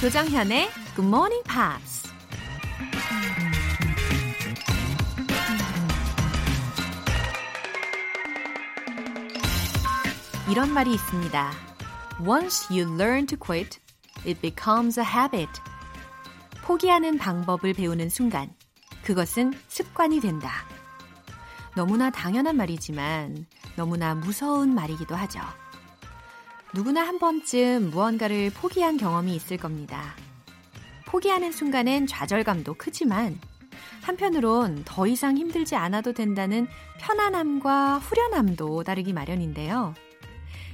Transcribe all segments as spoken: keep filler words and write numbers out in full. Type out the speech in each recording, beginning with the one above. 조정현의 Good Morning Pops. 이런 말이 있습니다. Once you learn to quit, it becomes a habit. 포기하는 방법을 배우는 순간, 그것은 습관이 된다. 너무나 당연한 말이지만 너무나 무서운 말이기도 하죠. 누구나 한 번쯤 무언가를 포기한 경험이 있을 겁니다. 포기하는 순간엔 좌절감도 크지만 한편으론 더 이상 힘들지 않아도 된다는 편안함과 후련함도 따르기 마련인데요.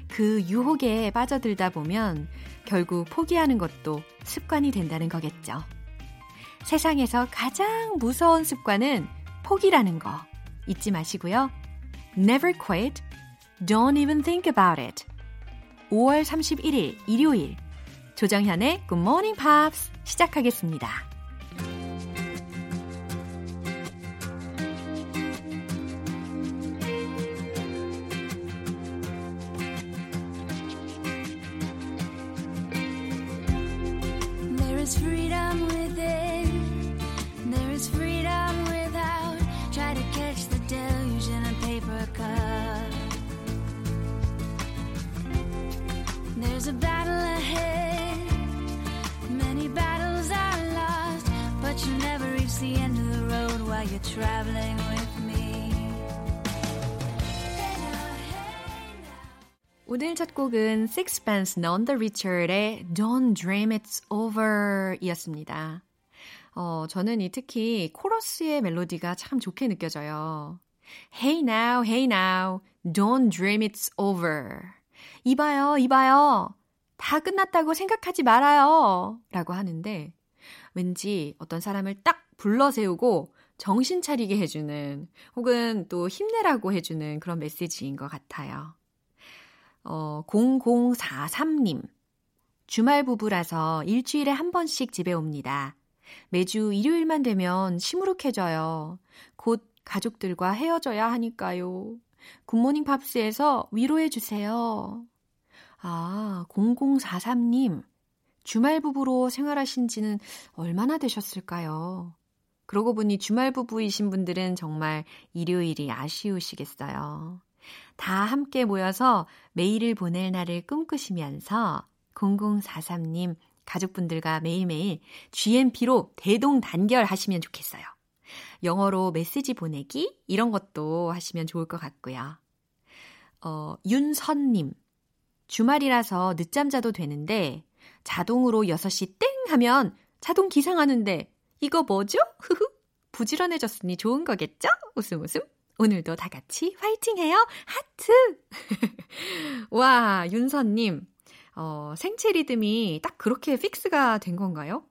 그 유혹에 빠져들다 보면 결국 포기하는 것도 습관이 된다는 거겠죠. 세상에서 가장 무서운 습관은 포기라는 거 잊지 마시고요. Never quit. Don't even think about it. 오월 삼십일일 일요일 조정현의 Good Morning Pops 시작하겠습니다. There is freedom within. There is freedom without. Try to catch the deluge in a paper cup. There's a battle ahead. Many battles are lost, but you never reach the end of the road while you're traveling with me. 오늘 첫 곡은 Sixpence None the Richer의 Don't Dream It's Over 이었습니다. 어, 저는 이 특히 코러스의 멜로디가 참 좋게 느껴져요. Hey now, hey now, don't dream it's over. 이봐요, 이봐요. 다 끝났다고 생각하지 말아요. 라고 하는데 왠지 어떤 사람을 딱 불러세우고 정신 차리게 해주는 혹은 또 힘내라고 해주는 그런 메시지인 것 같아요. 어, 공공사삼님. 주말 부부라서 일주일에 한 번씩 집에 옵니다. 매주 일요일만 되면 시무룩해져요. 곧 가족들과 헤어져야 하니까요. 굿모닝 팝스에서 위로해주세요. 아, 공공사삼님. 주말 부부로 생활하신 지는 얼마나 되셨을까요? 그러고 보니 주말 부부이신 분들은 정말 일요일이 아쉬우시겠어요. 다 함께 모여서 매일을 보낼 날을 꿈꾸시면서 공공사삼님 가족분들과 매일매일 지엠피로 대동단결하시면 좋겠어요. 영어로 메시지 보내기 이런 것도 하시면 좋을 것 같고요. 어, 윤선님. 주말이라서 늦잠 자도 되는데 자동으로 여섯 시 땡 하면 자동 기상하는데 이거 뭐죠? 흐흐. 부지런해졌으니 좋은 거겠죠? 웃음 웃음. 오늘도 다 같이 화이팅해요. 하트. 와, 윤선님. 어, 생체 리듬이 딱 그렇게 픽스가 된 건가요?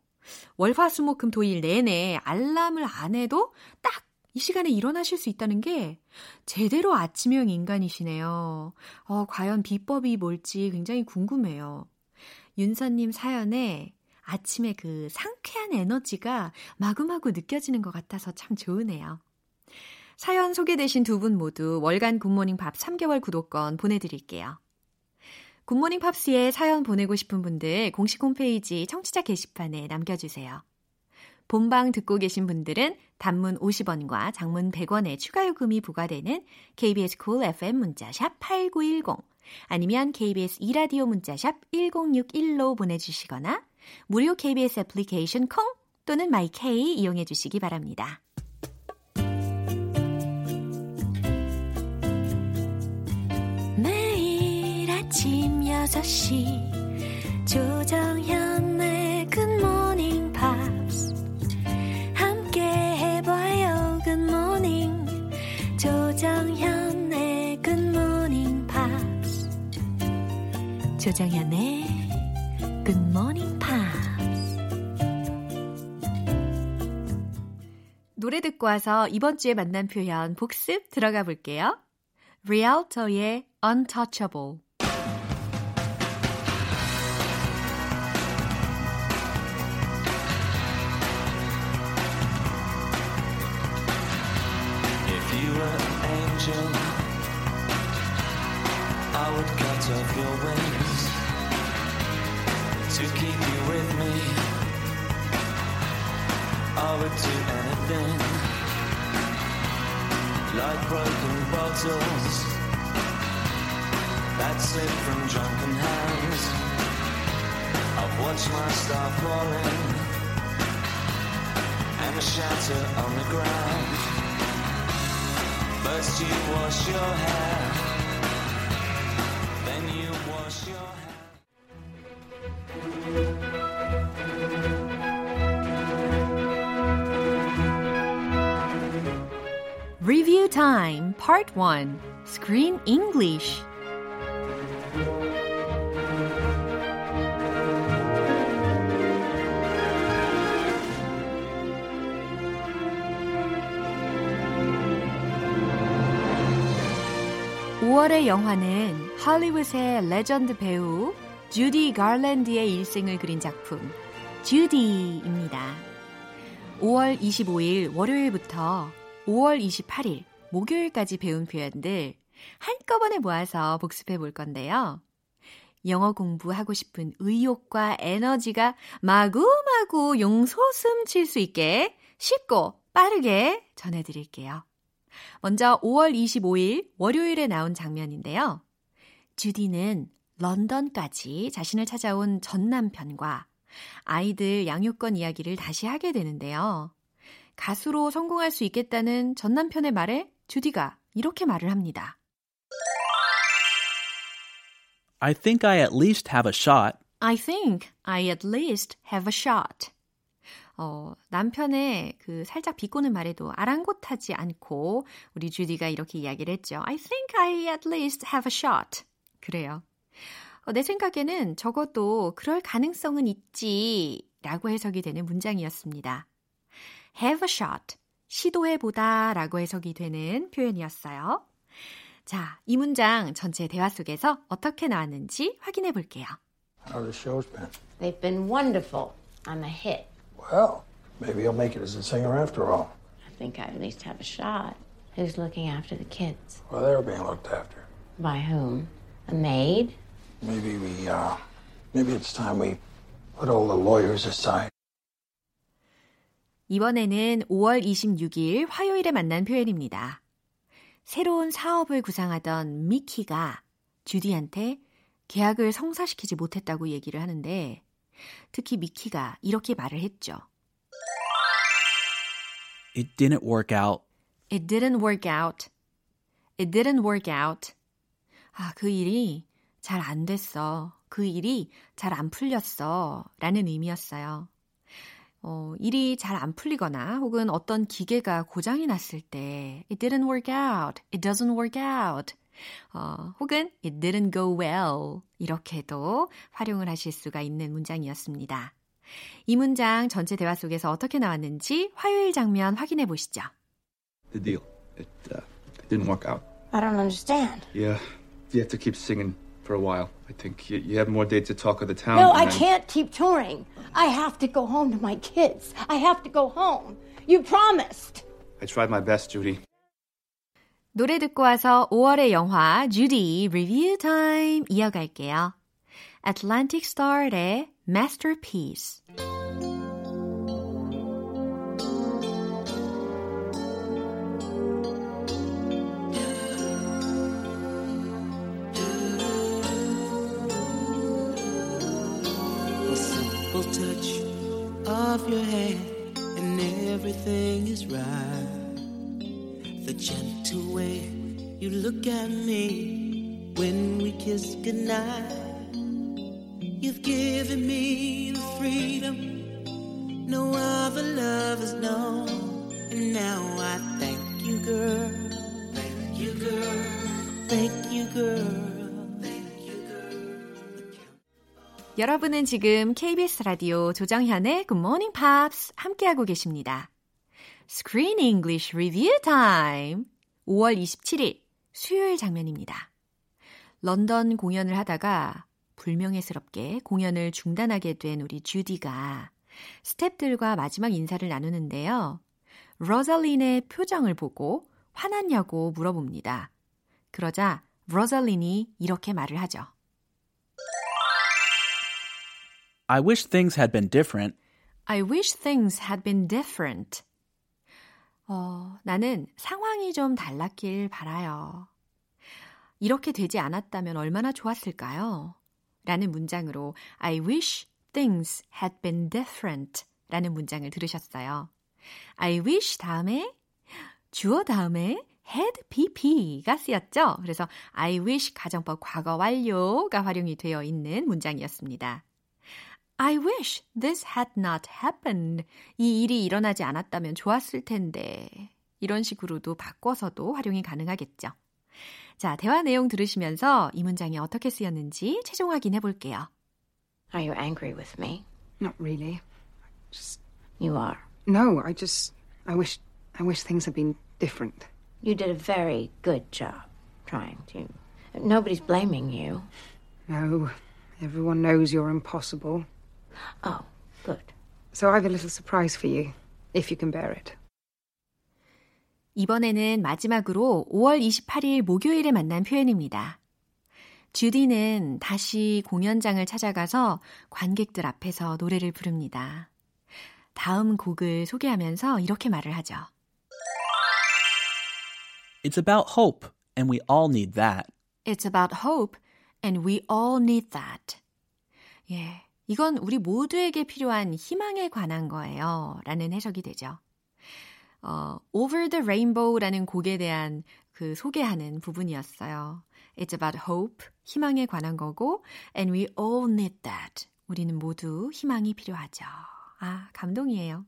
월화수목금 토일 내내 알람을 안 해도 딱 이 시간에 일어나실 수 있다는 게 제대로 아침형 인간이시네요. 어, 과연 비법이 뭘지 굉장히 궁금해요. 윤서님 사연에 아침에 그 상쾌한 에너지가 마구마구 느껴지는 것 같아서 참 좋으네요. 사연 소개되신 두 분 모두 월간 굿모닝 밥 삼 개월 구독권 보내드릴게요. 굿모닝 팝스에 사연 보내고 싶은 분들 공식 홈페이지 청취자 게시판에 남겨주세요. 본방 듣고 계신 분들은 단문 오십 원과 장문 백 원의 추가 요금이 부과되는 케이비에스 Cool 에프엠 문자샵 팔구일공 아니면 케이비에스 이라디오 문자샵 일공육일로 보내주시거나 무료 케이비에스 애플리케이션 콩 또는 마이케이 이용해 주시기 바랍니다. 아침 여섯 시 조정현의 Good Morning Pops 함께 해봐요 Good Morning 조정현의 Good Morning Pops 조정현의 Good Morning Pops 노래 듣고 와서 이번 주에 만난 표현 복습 들어가 볼게요. 리얼터의 Untouchable I would cut off your wings to keep you with me. I would do anything, like broken bottles that slip from drunken hands. I've watched my star falling and shatter on the ground. First you wash your hair. Review Time Part one Screen English 오월의 영화는 할리우드의 레전드 배우 주디 가랜드의 일생을 그린 작품 주디입니다. 오월 이십오일 월요일부터 오월 이십팔일 목요일까지 배운 표현들 한꺼번에 모아서 복습해 볼 건데요. 영어 공부하고 싶은 의욕과 에너지가 마구마구 용솟음 칠 수 있게 쉽고 빠르게 전해드릴게요. 먼저 오월 이십오일 월요일에 나온 장면인데요. 주디는 런던까지 자신을 찾아온 전 남편과 아이들 양육권 이야기를 다시 하게 되는데요. 가수로 성공할 수 있겠다는 전 남편의 말에 주디가 이렇게 말을 합니다. I think I at least have a shot. I think I at least have a shot. 어, 남편의 그 살짝 비꼬는 말에도 아랑곳하지 않고 우리 주디가 이렇게 이야기를 했죠. I think I at least have a shot. 그래요. 어, 내 생각에는 적어도 그럴 가능성은 있지 라고 해석이 되는 문장이었습니다. have a shot, 시도해보다 라고 해석이 되는 표현이었어요. 자, 이 문장 전체 대화 속에서 어떻게 나왔는지 확인해 볼게요. How the show's been? They've been wonderful. I'm a hit. Well, maybe you'll make it as a singer after all. I think I at least have a shot. Who's looking after the kids? Well, they're being looked after. By whom? A maid? Maybe we, uh, maybe it's time we put all the lawyers aside. 이번에는 오월 이십육일 화요일에 만난 표현입니다. 새로운 사업을 구상하던 미키가 주디한테 계약을 성사시키지 못했다고 얘기를 하는데 특히 미키가 이렇게 말을 했죠. It didn't work out. It didn't work out. It didn't work out. 아, 그 일이 잘 안 됐어. 그 일이 잘 안 풀렸어. 라는 의미였어요. 어, 일이 잘 안 풀리거나 혹은 어떤 기계가 고장이 났을 때 It didn't work out. It doesn't work out. 어, 혹은 It didn't go well. 이렇게도 활용을 하실 수가 있는 문장이었습니다. 이 문장 전체 대화 속에서 어떻게 나왔는지 화요일 장면 확인해 보시죠. The deal. It, uh, it didn't work out. I don't understand. Yeah. You have to keep singing for a while. I think you, you have more dates to talk of the town. No, I then... can't keep touring. I have to go home to my kids. I have to go home. You promised. I tried my best, Judy. 노래 듣고 와서 오월의 영화 주디 리뷰 타임 이어갈게요. Atlantic Star의 Masterpiece. Touch of your hand and everything is right. The gentle way you look at me when we kiss goodnight. You've given me the freedom no other love has known. And now I thank you, girl. Thank you, girl. Thank you, girl. 여러분은 지금 케이비에스 라디오 조정현의 Good Morning Pops 함께하고 계십니다. Screen English Review Time 오월 이십칠일 수요일 장면입니다. 런던 공연을 하다가 불명예스럽게 공연을 중단하게 된 우리 주디가 스태프들과 마지막 인사를 나누는데요. 로잘린의 표정을 보고 화났냐고 물어봅니다. 그러자 로잘린이 이렇게 말을 하죠. I wish things had been different. I wish things had been different. 어, 나는 상황이 좀 달랐길 바라요. 이렇게 되지 않았다면 얼마나 좋았을까요? 라는 문장으로 I wish things had been different 라는 문장을 들으셨어요. I wish 다음에 주어 다음에 had pp가 쓰였죠. 그래서 I wish 가정법 과거 완료가 활용이 되어 있는 문장이었습니다. I wish this had not happened. 이 일이 일어나지 않았다면 좋았을 텐데. 이런 식으로도 바꿔서도 활용이 가능하겠죠. 자, 대화 내용 들으시면서 이 문장이 어떻게 쓰였는지 최종 확인해 볼게요. Are you angry with me? Not really. Just... You are. No, I just... I wish... I wish things had been different. You did a very good job trying to... Nobody's blaming you. No, everyone knows you're impossible. Oh, good. So I have a little surprise for you, if you can bear it. 이번에는 마지막으로 오월 이십팔일 목요일에 만난 표현입니다. 주디는 다시 공연장을 찾아가서 관객들 앞에서 노래를 부릅니다. 다음 곡을 소개하면서 이렇게 말을 하죠. It's about hope, and we all need that. It's about hope, and we all need that. 예, 이건 우리 모두에게 필요한 희망에 관한 거예요. 라는 해석이 되죠. 어, Over the Rainbow라는 곡에 대한 그 소개하는 부분이었어요. It's about hope, 희망에 관한 거고 And we all need that. 우리는 모두 희망이 필요하죠. 아, 감동이에요.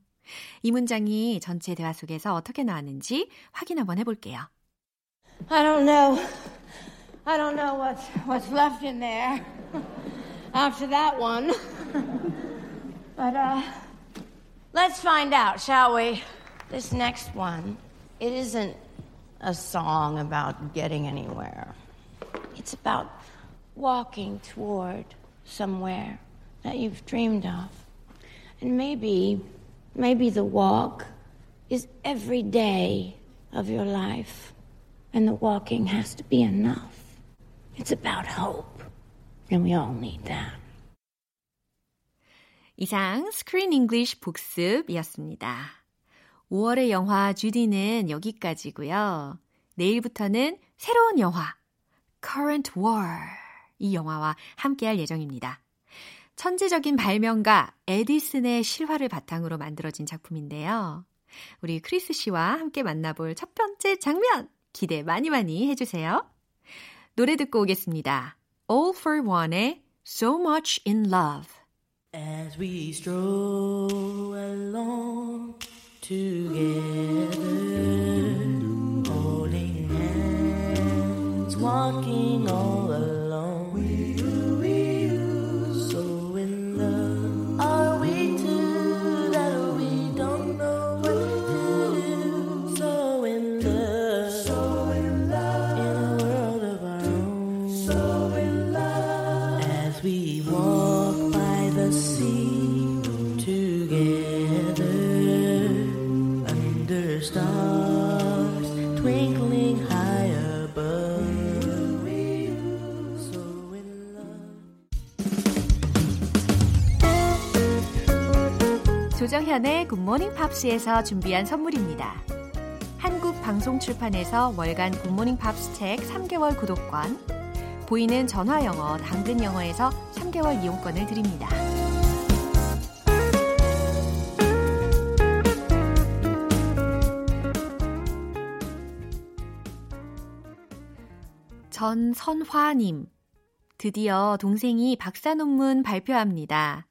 이 문장이 전체 대화 속에서 어떻게 나왔는지 확인 한번 해볼게요. I don't know. I don't know what's, what's left in there after that one. But uh, let's find out, shall we? This next one, it isn't a song about getting anywhere. It's about walking toward somewhere that you've dreamed of. And maybe, maybe the walk is every day of your life. And the walking has to be enough. It's about hope. And we all need that. 이상 스크린 잉글리시 복습이었습니다. 오월의 영화 주디는 여기까지고요. 내일부터는 새로운 영화 Current War 이 영화와 함께할 예정입니다. 천재적인 발명가 에디슨의 실화를 바탕으로 만들어진 작품인데요. 우리 크리스 씨와 함께 만나볼 첫 번째 장면 기대 많이 많이 해주세요. 노래 듣고 오겠습니다. All for One의 So Much in Love As we stroll along Together, holding hands, walking all alone. So in love, are we two that we don't know what to do? So in love, so in love, in a world of our own. So in love, as we walk by the sea together. Stars twinkling high above So in love 조정현의 굿모닝 팝스에서 준비한 선물입니다. 한국방송출판에서 월간 굿모닝 팝스 책 삼 개월 구독권 보이는 전화영어, 당근영어에서 삼 개월 이용권을 드립니다. 전선화님, 드디어 동생이 박사 논문 발표합니다.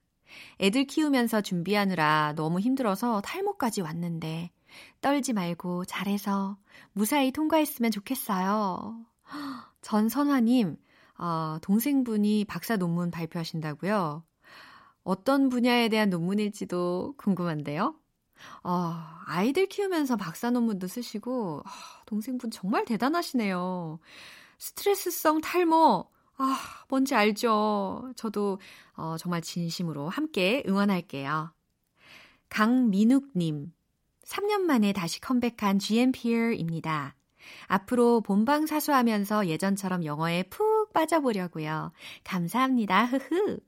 애들 키우면서 준비하느라 너무 힘들어서 탈모까지 왔는데 떨지 말고 잘해서 무사히 통과했으면 좋겠어요. 전선화님, 어, 동생분이 박사 논문 발표하신다고요? 어떤 분야에 대한 논문일지도 궁금한데요. 어, 아이들 키우면서 박사 논문도 쓰시고 어, 동생분 정말 대단하시네요. 스트레스성 탈모, 아, 뭔지 알죠? 저도 어, 정말 진심으로 함께 응원할게요. 강민욱님, 삼 년 만에 다시 컴백한 지엠피엘입니다. 앞으로 본방사수하면서 예전처럼 영어에 푹 빠져보려고요. 감사합니다. 흐흐.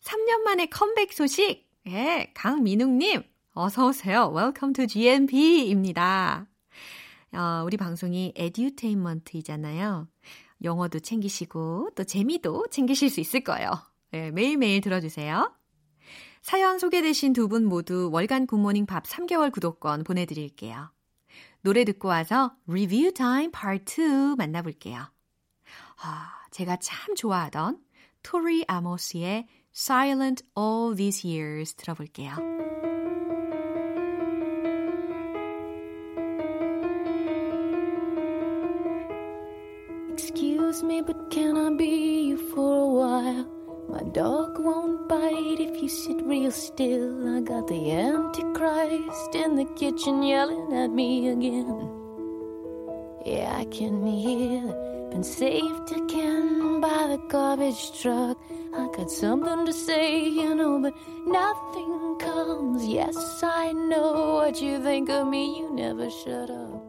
삼 년 만에 컴백 소식. 예, 강민웅님 어서 오세요. Welcome to 지엠피입니다. 어, 우리 방송이 에듀테인먼트이잖아요. 영어도 챙기시고 또 재미도 챙기실 수 있을 거예요. 예, 매일매일 들어주세요. 사연 소개되신 두 분 모두 월간 굿모닝 밥 삼 개월 구독권 보내드릴게요. 노래 듣고 와서 리뷰 타임 파트 투 만나볼게요. 아, 제가 참 좋아하던 토리 아모스의 Silent All These Years 들어볼게요. Excuse me, but can I be you for a while? My dog won't bite if you sit real still. I got the Antichrist in the kitchen yelling at me again. Yeah, I can hear it. Been saved again by the garbage truck. I got something to say, you know, but nothing comes. Yes, I know what you think of me. You never shut up.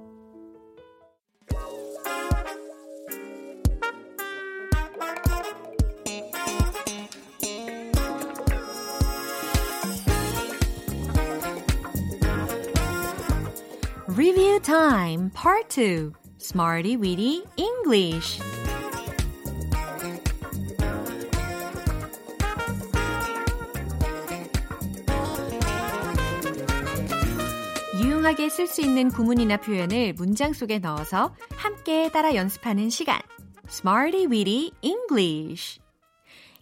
Review Time Part 투 Smarty Weedy English. 유용하게 쓸 수 있는 구문이나 표현을 문장 속에 넣어서 함께 따라 연습하는 시간. Smarty Weedy English.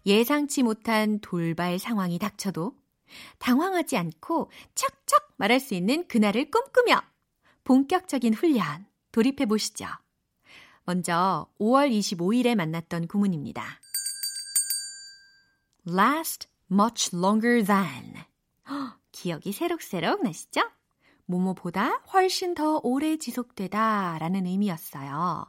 예상치 못한 돌발 상황이 닥쳐도 당황하지 않고 척척 말할 수 있는 그날을 꿈꾸며 본격적인 훈련 돌입해 보시죠. 먼저 오월 이십오일에 만났던 구문입니다. Last much longer than. 허, 기억이 새록새록 나시죠? 뭐뭐보다 훨씬 더 오래 지속되다 라는 의미였어요.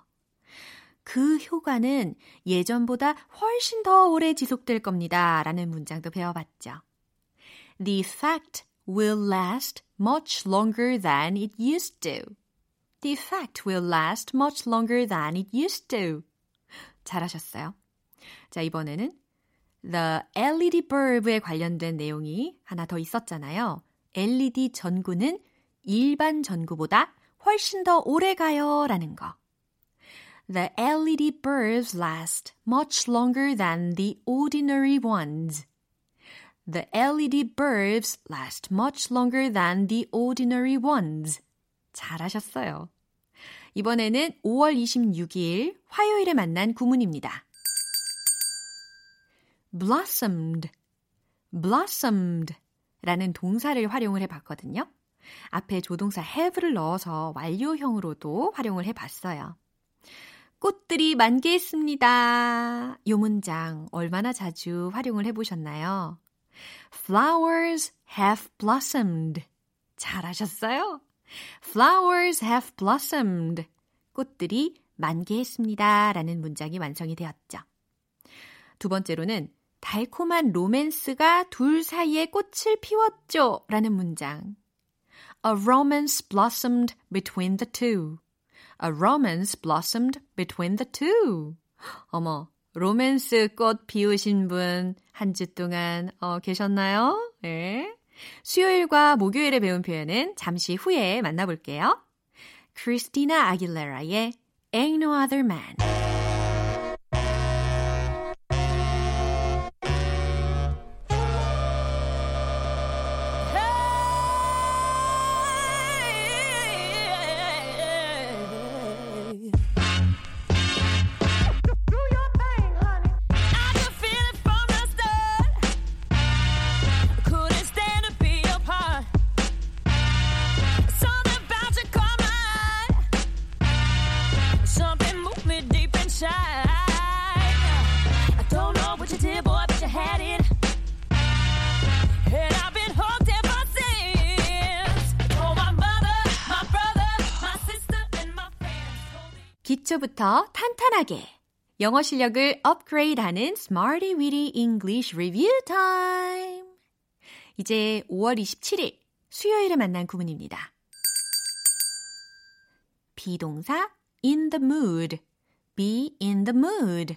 그 효과는 예전보다 훨씬 더 오래 지속될 겁니다 라는 문장도 배워봤죠. The effect will last much longer than it used to. The effect will last much longer than it used to. 잘하셨어요. 자, 이번에는 The 엘이디 bulb에 관련된 내용이 하나 더 있었잖아요. 엘이디 전구는 일반 전구보다 훨씬 더 오래 가요 라는 거. The 엘이디 bulbs last much longer than the ordinary ones. The 엘이디 bulbs last much longer than the ordinary ones. 잘하셨어요. 이번에는 오월 이십육일 화요일에 만난 구문입니다. blossomed, blossomed 라는 동사를 활용을 해봤거든요. 앞에 조동사 have를 넣어서 완료형으로도 활용을 해봤어요. 꽃들이 만개했습니다. 이 문장 얼마나 자주 활용을 해보셨나요? Flowers have blossomed. 잘하셨어요. Flowers have blossomed. 꽃들이 만개했습니다. 라는 문장이 완성이 되었죠. 두 번째로는 달콤한 로맨스가 둘 사이에 꽃을 피웠죠. 라는 문장. A romance blossomed between the two. A romance blossomed between the two. 어머. 로맨스 꽃 피우신 분 한 주 동안 어, 계셨나요? 네. 수요일과 목요일에 배운 표현은 잠시 후에 만나볼게요. 크리스티나 아길레라의 Ain't No Other Man. 기초부터 탄탄하게 영어 실력을 업그레이드하는 Smarty Weedy English Review Time. 이제 오월 이십칠일 수요일에 만난 구문입니다. 비동사 in the mood, be in the mood,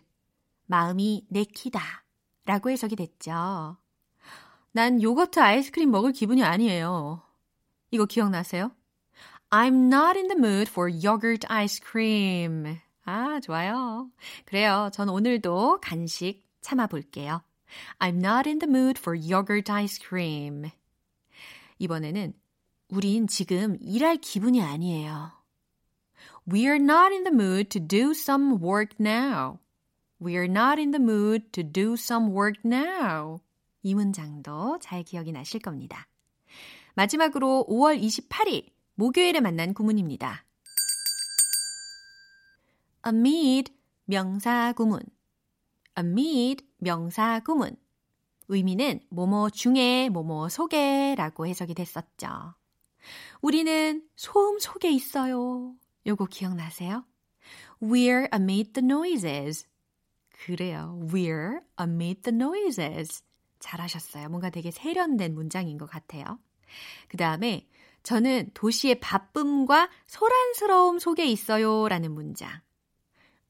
마음이 내키다 라고 해석이 됐죠. 난 요거트 아이스크림 먹을 기분이 아니에요. 이거 기억나세요? I'm not in the mood for yogurt ice cream. 아, 좋아요. 그래요. 전 오늘도 간식 참아볼게요. I'm not in the mood for yogurt ice cream. 이번에는 우린 지금 일할 기분이 아니에요. We're not in the mood to do some work now. We're not in the mood to do some work now. 이 문장도 잘 기억이 나실 겁니다. 마지막으로 오월 이십팔일 목요일에 만난 구문입니다. Amid 명사 구문. Amid 명사 구문. 의미는 뭐뭐 중에 뭐뭐 속에 라고 해석이 됐었죠. 우리는 소음 속에 있어요. 요거 기억나세요? We're amid the noises. 그래요. We're amid the noises. 잘하셨어요. 뭔가 되게 세련된 문장인 것 같아요. 그 다음에 저는 도시의 바쁨과 소란스러움 속에 있어요 라는 문장.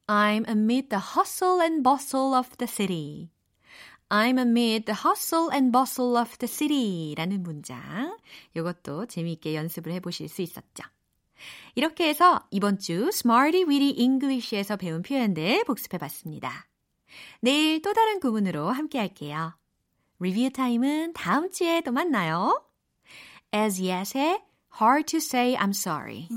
I'm amid the hustle and bustle of the city. I'm amid the hustle and bustle of the city 라는 문장. 이것도 재미있게 연습을 해보실 수 있었죠. 이렇게 해서 이번 주 Smarty Weedy English에서 배운 표현들 복습해봤습니다. 내일 또 다른 구문으로 함께할게요. 리뷰 타임은 다음 주에 또 만나요. As Yes의 Hard to Say I'm Sorry.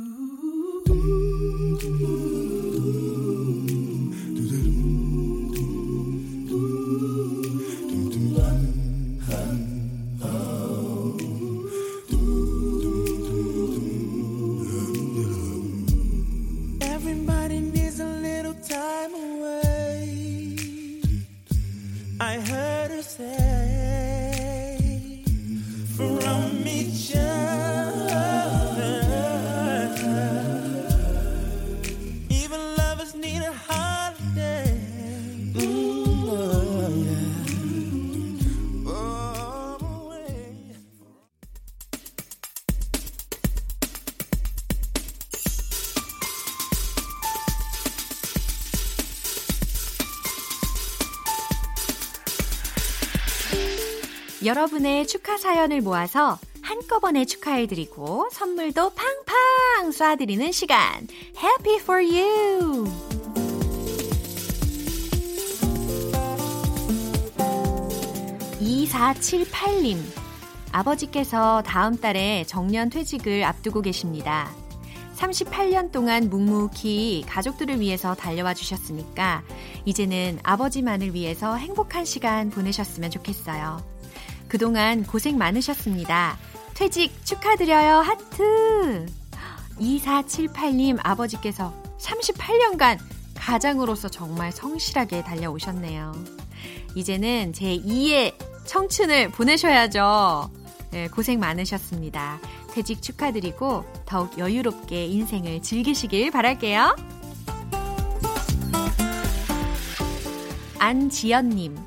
여러분의 축하 사연을 모아서 한꺼번에 축하해드리고 선물도 팡팡 쏴드리는 시간 Happy for you! 이사칠팔님 아버지께서 다음 달에 정년 퇴직을 앞두고 계십니다. 삼십팔 년 동안 묵묵히 가족들을 위해서 달려와 주셨으니까 이제는 아버지만을 위해서 행복한 시간 보내셨으면 좋겠어요. 그동안 고생 많으셨습니다. 퇴직 축하드려요. 하트! 이사칠팔님 아버지께서 삼십팔 년간 가장으로서 정말 성실하게 달려오셨네요. 이제는 제이의 청춘을 보내셔야죠. 네, 고생 많으셨습니다. 퇴직 축하드리고 더욱 여유롭게 인생을 즐기시길 바랄게요. 안지연님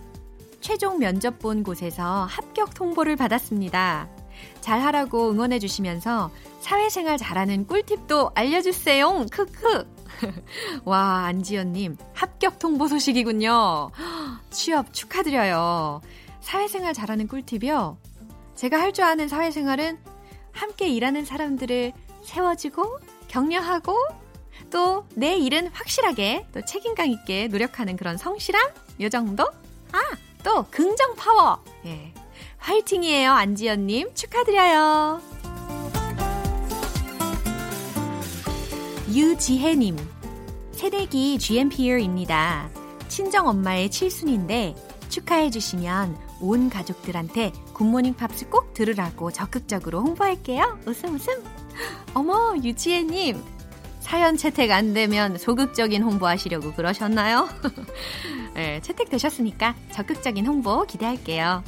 최종 면접 본 곳에서 합격 통보를 받았습니다. 잘하라고 응원해 주시면서 사회생활 잘하는 꿀팁도 알려주세요. 크크. 와, 안지연님 합격 통보 소식이군요. 취업 축하드려요. 사회생활 잘하는 꿀팁이요. 제가 할 줄 아는 사회생활은 함께 일하는 사람들을 세워주고 격려하고 또 내 일은 확실하게 또 책임감 있게 노력하는 그런 성실함? 요 정도? 아! 또 긍정 파워! 예. 화이팅이에요, 안지연님. 축하드려요. 유지혜님. 새내기 지엠피어입니다. 친정엄마의 칠순인데 축하해주시면 온 가족들한테 굿모닝 팝스 꼭 들으라고 적극적으로 홍보할게요. 웃음 웃음. 어머, 유지혜님. 사연 채택 안 되면 소극적인 홍보하시려고 그러셨나요? 네, 채택되셨으니까 적극적인 홍보 기대할게요.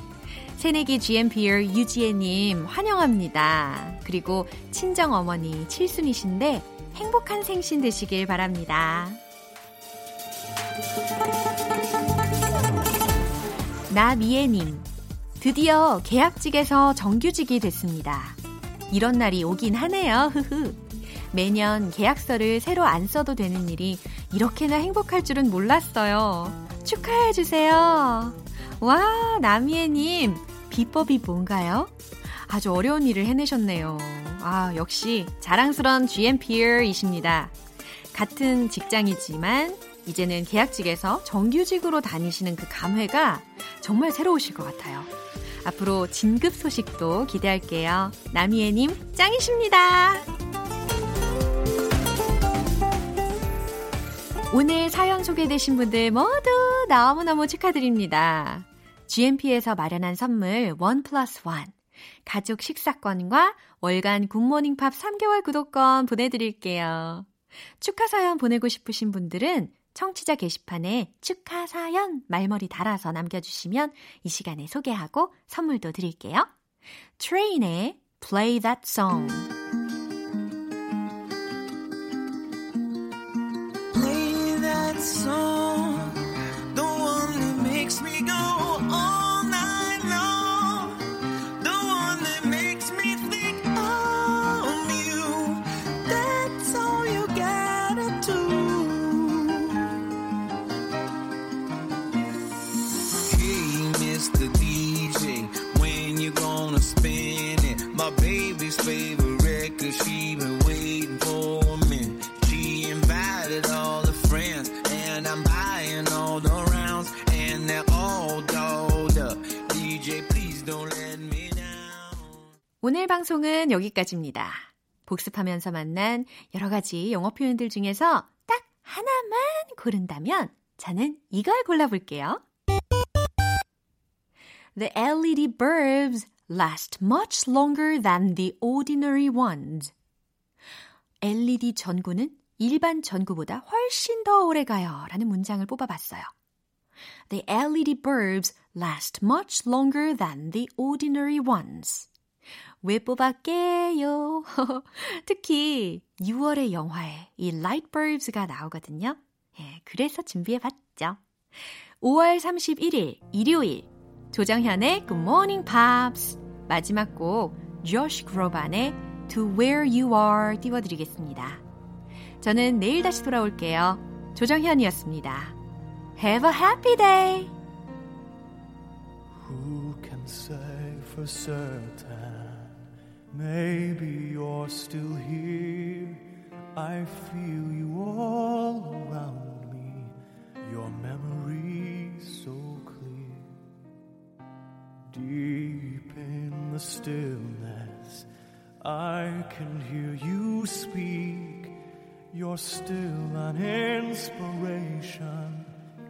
새내기 지엠피어 유지혜님 환영합니다. 그리고 친정어머니 칠순이신데 행복한 생신 되시길 바랍니다. 나미애님 드디어 계약직에서 정규직이 됐습니다. 이런 날이 오긴 하네요. 흐흐. 매년 계약서를 새로 안 써도 되는 일이 이렇게나 행복할 줄은 몰랐어요. 축하해주세요. 와, 남예님, 비법이 뭔가요? 아주 어려운 일을 해내셨네요. 아, 역시 자랑스러운 지엠피어이십니다. 같은 직장이지만 이제는 계약직에서 정규직으로 다니시는 그 감회가 정말 새로우실 것 같아요. 앞으로 진급 소식도 기대할게요. 남이애님 짱이십니다. 오늘 사연 소개되신 분들 모두 너무너무 축하드립니다. 지엠피에서 마련한 선물 원 플러스 원 가족 식사권과 월간 굿모닝팝 삼 개월 구독권 보내드릴게요. 축하 사연 보내고 싶으신 분들은 청취자 게시판에 축하 사연 말머리 달아서 남겨주시면 이 시간에 소개하고 선물도 드릴게요. 트레인의 Play That Song. Play that song, the one that makes me go all night long, the one that makes me think of you. That's all you gotta do. Hey, Mister 디제이, when you gonna spin it? My baby's favorite record, she been waiting for me. She invited all the friends, and I'm buying all the rounds, and they're all dolled up. 디제이, please don't let me down. 오늘 방송은 여기까지입니다. 복습하면서 만난 여러 가지 영어 표현들 중에서 딱 하나만 고른다면 저는 이걸 골라볼게요. The 엘이디 bulbs last much longer than the ordinary ones. 엘이디 전구는 일반 전구보다 훨씬 더 오래 가요. 라는 문장을 뽑아봤어요. The 엘이디 bulbs last much longer than the ordinary ones. 왜 뽑았게요? 특히 유월의 영화에 이 light bulbs가 나오거든요. 예, 그래서 준비해봤죠. 오월 삼십일일 일요일 조정현의 Good Morning Pops 마지막 곡 조시 그로반의 To Where You Are 띄워드리겠습니다. 저는 내일 다시 돌아올게요. 조정현이었습니다. Have a happy day! Who can say for certain Maybe you're still here. I feel you all around me. Your memory so clear. Deep in the stillness, I can hear you speak. You're still an inspiration.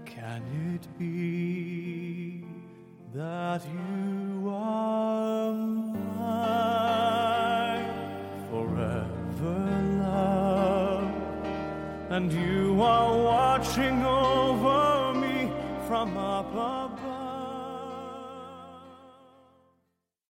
Can it be that you are mine? And you are watching over me from up above.